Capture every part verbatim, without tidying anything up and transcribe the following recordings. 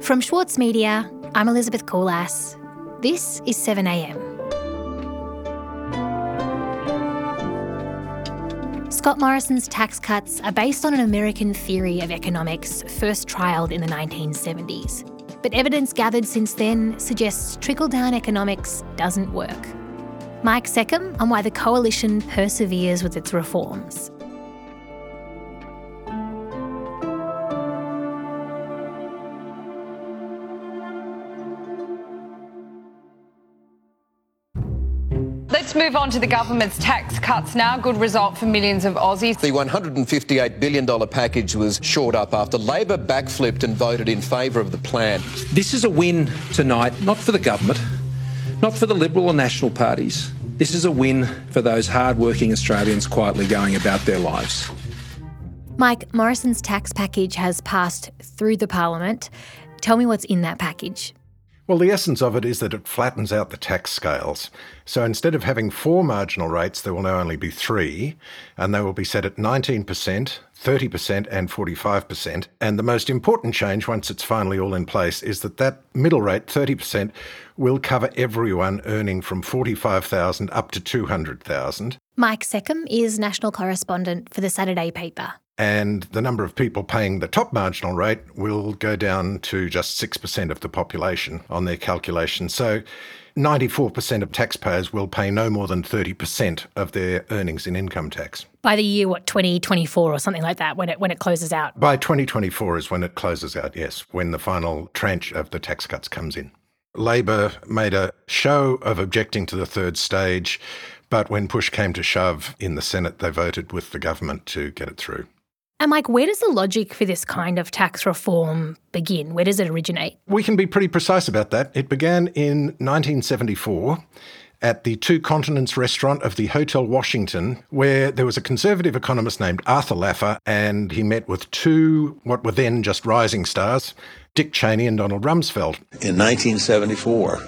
From Schwartz Media, I'm Elizabeth Koolass. This is seven a m. Scott Morrison's tax cuts are based on an American theory of economics first trialled in the nineteen seventies. But evidence gathered since then suggests trickle-down economics doesn't work. Mike Seckham on why the coalition perseveres with its reforms. Let's move on to the government's tax cuts now. Good result for millions of Aussies. The one hundred fifty-eight billion dollars package was shored up after Labor backflipped and voted in favour of the plan. This is a win tonight, not for the government, not for the Liberal or National parties. This is a win for those hard-working Australians quietly going about their lives. Mike, Morrison's tax package has passed through the parliament. Tell me what's in that package. Well, the essence of it is that it flattens out the tax scales. So instead of having four marginal rates, there will now only be three, and they will be set at nineteen percent, thirty percent and forty-five percent. And the most important change, once it's finally all in place, is that that middle rate, thirty percent, will cover everyone earning from forty-five thousand dollars up to two hundred thousand dollars. Mike Seckham is national correspondent for The Saturday Paper. And the number of people paying the top marginal rate will go down to just six percent of the population on their calculation. So ninety-four percent of taxpayers will pay no more than thirty percent of their earnings in income tax. By the year, what, twenty twenty-four or something like that, when it when it closes out? By twenty twenty-four is when it closes out, yes, when the final tranche of the tax cuts comes in. Labor made a show of objecting to the third stage, but when push came to shove in the Senate, they voted with the government to get it through. And Mike, where does the logic for this kind of tax reform begin? Where does it originate? We can be pretty precise about that. It began in nineteen seventy-four at the Two Continents restaurant of the Hotel Washington, where there was a conservative economist named Arthur Laffer, and he met with two, what were then just rising stars, Dick Cheney and Donald Rumsfeld. In nineteen seventy-four,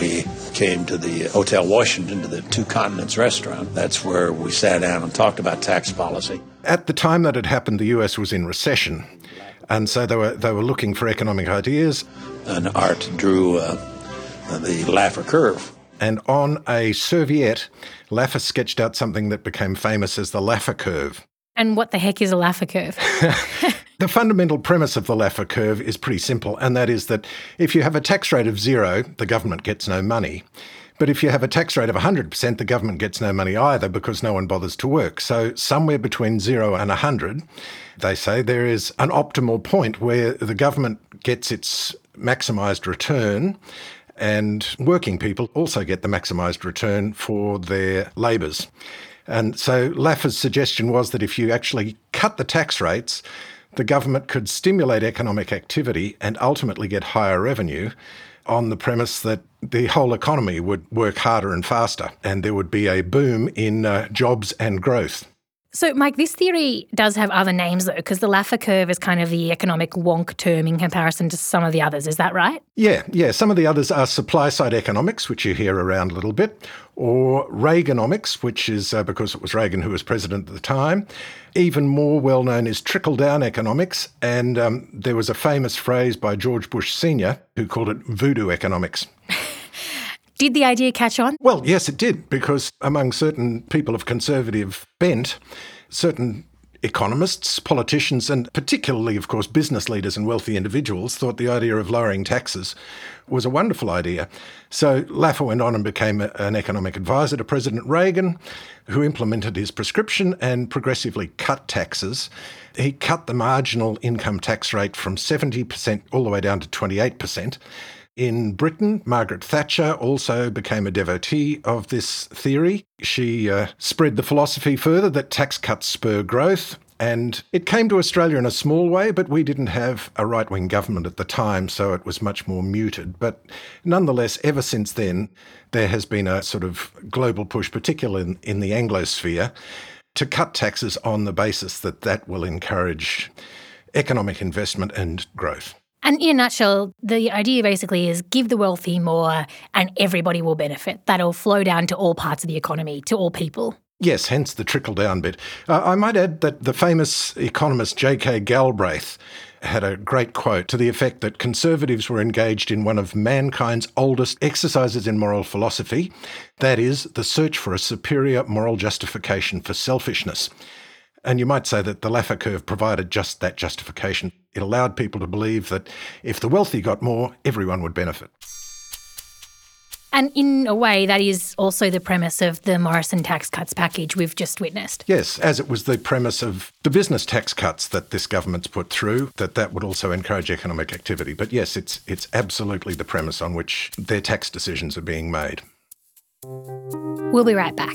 we came to the Hotel Washington, to the Two Continents restaurant. That's where we sat down and talked about tax policy. At the time that it happened, the U S was in recession, and so they were they were looking for economic ideas. And Art drew uh, the Laffer curve. And on a serviette, Laffer sketched out something that became famous as the Laffer curve. And what the heck is a Laffer curve? The fundamental premise of the Laffer curve is pretty simple, and that is that if you have a tax rate of zero, the government gets no money. But if you have a tax rate of one hundred percent, the government gets no money either because no one bothers to work. So somewhere between zero and one hundred, they say, there is an optimal point where the government gets its maximised return and working people also get the maximised return for their labours. And so Laffer's suggestion was that if you actually cut the tax rates, the government could stimulate economic activity and ultimately get higher revenue on the premise that the whole economy would work harder and faster and there would be a boom in uh, jobs and growth. So, Mike, this theory does have other names, though, because the Laffer curve is kind of the economic wonk term in comparison to some of the others. Is that right? Yeah, yeah. Some of the others are supply-side economics, which you hear around a little bit, or Reaganomics, which is uh, because it was Reagan who was president at the time. Even more well-known is trickle-down economics, and um, there was a famous phrase by George Bush Senior who called it voodoo economics. Did the idea catch on? Well, yes, it did, because among certain people of conservative bent, certain economists, politicians, and particularly, of course, business leaders and wealthy individuals thought the idea of lowering taxes was a wonderful idea. So Laffer went on and became a, an economic advisor to President Reagan, who implemented his prescription and progressively cut taxes. He cut the marginal income tax rate from seventy percent all the way down to twenty-eight percent. In Britain, Margaret Thatcher also became a devotee of this theory. She uh, spread the philosophy further that tax cuts spur growth, and it came to Australia in a small way, but we didn't have a right-wing government at the time, so it was much more muted. But nonetheless, ever since then, there has been a sort of global push, particularly in, in the Anglosphere, to cut taxes on the basis that that will encourage economic investment and growth. And in a nutshell, the idea basically is give the wealthy more and everybody will benefit. That'll flow down to all parts of the economy, to all people. Yes, hence the trickle-down bit. Uh, I might add that the famous economist J K Galbraith had a great quote to the effect that conservatives were engaged in one of mankind's oldest exercises in moral philosophy, that is, the search for a superior moral justification for selfishness. And you might say that the Laffer curve provided just that justification. It allowed people to believe that if the wealthy got more, everyone would benefit. And in a way, that is also the premise of the Morrison tax cuts package we've just witnessed. Yes, as it was the premise of the business tax cuts that this government's put through, that that would also encourage economic activity. But yes, it's it's absolutely the premise on which their tax decisions are being made. We'll be right back.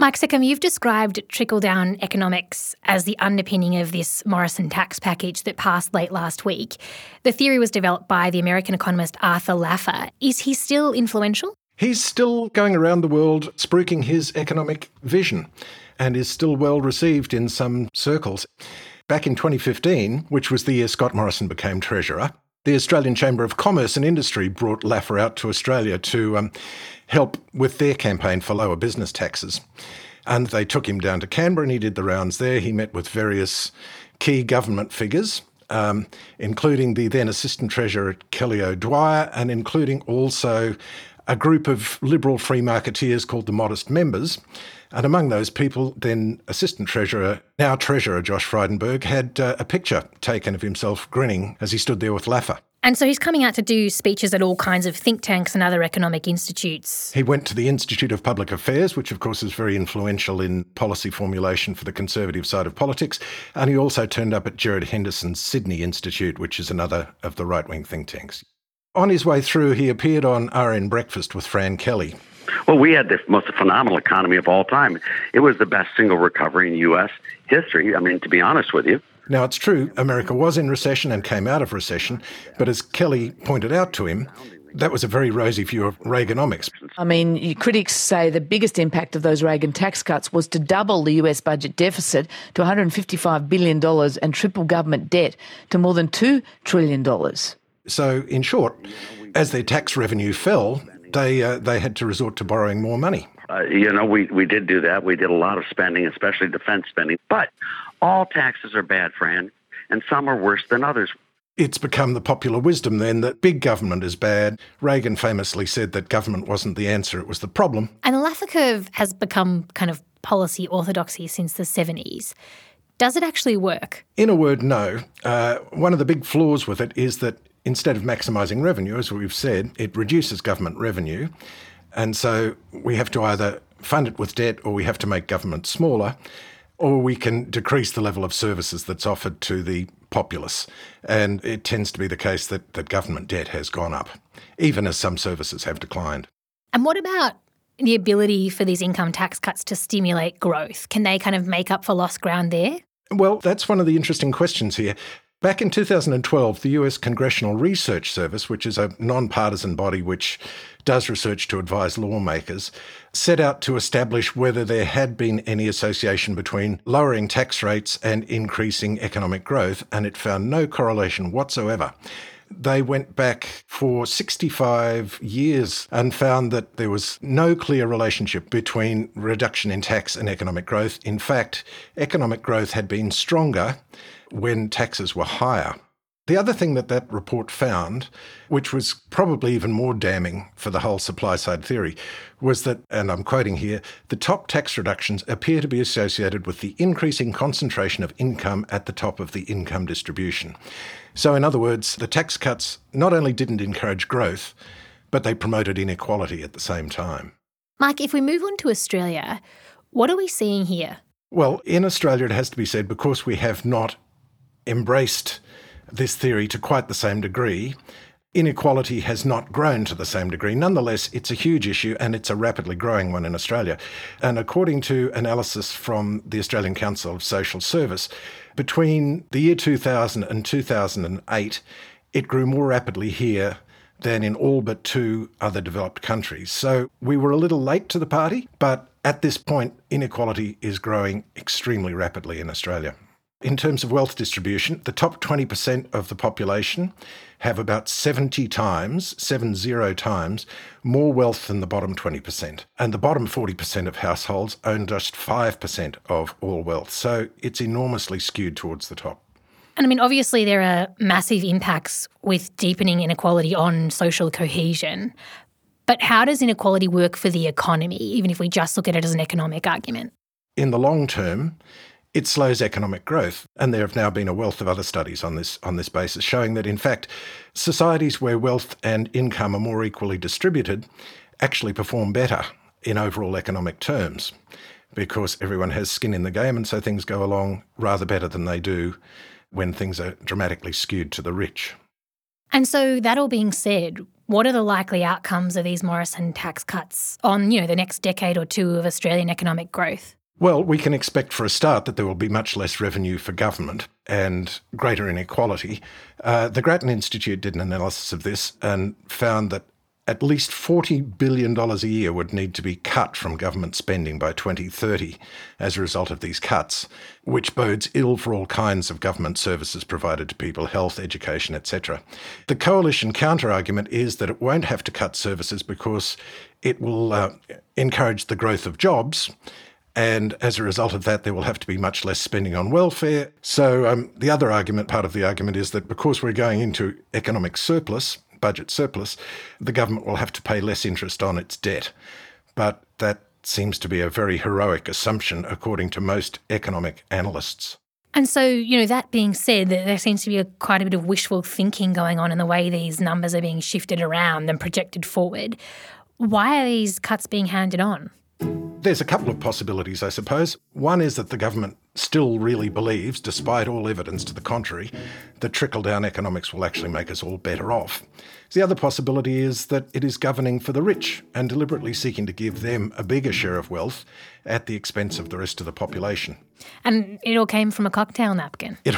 Mike Seckham, you've described trickle-down economics as the underpinning of this Morrison tax package that passed late last week. The theory was developed by the American economist Arthur Laffer. Is he still influential? He's still going around the world spruiking his economic vision and is still well-received in some circles. Back in twenty fifteen, which was the year Scott Morrison became Treasurer, the Australian Chamber of Commerce and Industry brought Laffer out to Australia to um, help with their campaign for lower business taxes. And they took him down to Canberra and he did the rounds there. He met with various key government figures, um, including the then Assistant Treasurer Kelly O'Dwyer, and including also a group of liberal free marketeers called the Modest Members. And among those people, then Assistant Treasurer, now Treasurer Josh Frydenberg, had uh, a picture taken of himself grinning as he stood there with Laffer. And so he's coming out to do speeches at all kinds of think tanks and other economic institutes. He went to the Institute of Public Affairs, which of course is very influential in policy formulation for the conservative side of politics. And he also turned up at Gerard Henderson's Sydney Institute, which is another of the right-wing think tanks. On his way through, he appeared on R N Breakfast with Fran Kelly. Well, we had the most phenomenal economy of all time. It was the best single recovery in U S history, I mean, to be honest with you. Now, it's true, America was in recession and came out of recession, but as Kelly pointed out to him, that was a very rosy view of Reaganomics. I mean, critics say the biggest impact of those Reagan tax cuts was to double the U S budget deficit to one hundred fifty-five billion dollars and triple government debt to more than two trillion dollars. So, in short, as their tax revenue fell, they uh, they had to resort to borrowing more money. Uh, you know, we, we did do that. We did a lot of spending, especially defense spending. But all taxes are bad, Fran, and some are worse than others. It's become the popular wisdom then that big government is bad. Reagan famously said that government wasn't the answer, it was the problem. And the Laffer curve has become kind of policy orthodoxy since the seventies. Does it actually work? In a word, no. Uh, one of the big flaws with it is that instead of maximising revenue, as we've said, it reduces government revenue. And so we have to either fund it with debt or we have to make government smaller, or we can decrease the level of services that's offered to the populace. And it tends to be the case that, that government debt has gone up, even as some services have declined. And what about the ability for these income tax cuts to stimulate growth? Can they kind of make up for lost ground there? Well, that's one of the interesting questions here. Back in two thousand twelve, the U S Congressional Research Service, which is a non-partisan body which does research to advise lawmakers, set out to establish whether there had been any association between lowering tax rates and increasing economic growth, and it found no correlation whatsoever. They went back for sixty-five years and found that there was no clear relationship between reduction in tax and economic growth. In fact, economic growth had been stronger when taxes were higher. The other thing that that report found, which was probably even more damning for the whole supply-side theory, was that, and I'm quoting here, the top tax reductions appear to be associated with the increasing concentration of income at the top of the income distribution. So in other words, the tax cuts not only didn't encourage growth, but they promoted inequality at the same time. Mike, if we move on to Australia, what are we seeing here? Well, in Australia, it has to be said, because we have not embraced this theory to quite the same degree, inequality has not grown to the same degree. Nonetheless, it's a huge issue and it's a rapidly growing one in Australia. And according to analysis from the Australian Council of Social Service, between the year two thousand and two thousand eight, it grew more rapidly here than in all but two other developed countries. So we were a little late to the party, but at this point, inequality is growing extremely rapidly in Australia. In terms of wealth distribution, the top twenty percent of the population have about seventy times, seven zero times, more wealth than the bottom twenty percent. And the bottom forty percent of households own just five percent of all wealth. So it's enormously skewed towards the top. And I mean, obviously there are massive impacts with deepening inequality on social cohesion. But how does inequality work for the economy, even if we just look at it as an economic argument? In the long term, it slows economic growth, and there have now been a wealth of other studies on this on this basis showing that, in fact, societies where wealth and income are more equally distributed actually perform better in overall economic terms because everyone has skin in the game, and so things go along rather better than they do when things are dramatically skewed to the rich. And so that all being said, what are the likely outcomes of these Morrison tax cuts on, you know, the next decade or two of Australian economic growth? Well, we can expect for a start that there will be much less revenue for government and greater inequality. Uh, the Grattan Institute did an analysis of this and found that at least forty billion dollars a year would need to be cut from government spending by twenty thirty as a result of these cuts, which bodes ill for all kinds of government services provided to people, health, education, et cetera. The coalition counter-argument is that it won't have to cut services because it will uh, encourage the growth of jobs. And as a result of that, there will have to be much less spending on welfare. So um, the other argument, part of the argument, is that because we're going into economic surplus, budget surplus, the government will have to pay less interest on its debt. But that seems to be a very heroic assumption, according to most economic analysts. And so, you know, that being said, there seems to be a, quite a bit of wishful thinking going on in the way these numbers are being shifted around and projected forward. Why are these cuts being handed on? There's a couple of possibilities, I suppose. One is that the government still really believes, despite all evidence to the contrary, that trickle-down economics will actually make us all better off. The other possibility is that it is governing for the rich and deliberately seeking to give them a bigger share of wealth at the expense of the rest of the population. And it all came from a cocktail napkin. It,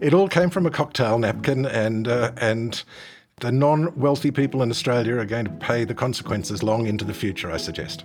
it all came from a cocktail napkin and uh, and the non-wealthy people in Australia are going to pay the consequences long into the future, I suggest.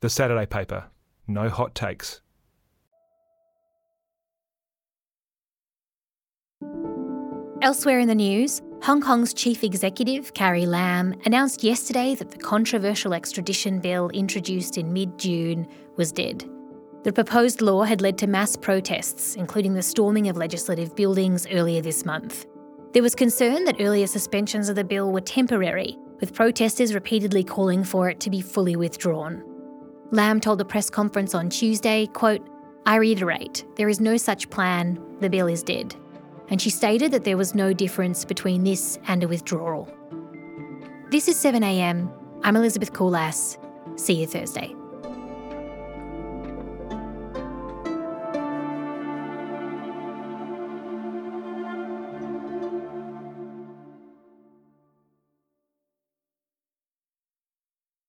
The Saturday Paper. No hot takes. Elsewhere in the news, Hong Kong's chief executive, Carrie Lam, announced yesterday that the controversial extradition bill introduced in mid-June was dead. The proposed law had led to mass protests, including the storming of legislative buildings earlier this month. There was concern that earlier suspensions of the bill were temporary, with protesters repeatedly calling for it to be fully withdrawn. Lam told a press conference on Tuesday, quote, "I reiterate, there is no such plan, the bill is dead." And she stated that there was no difference between this and a withdrawal. This is seven a m. I'm Elizabeth Koolass. See you Thursday.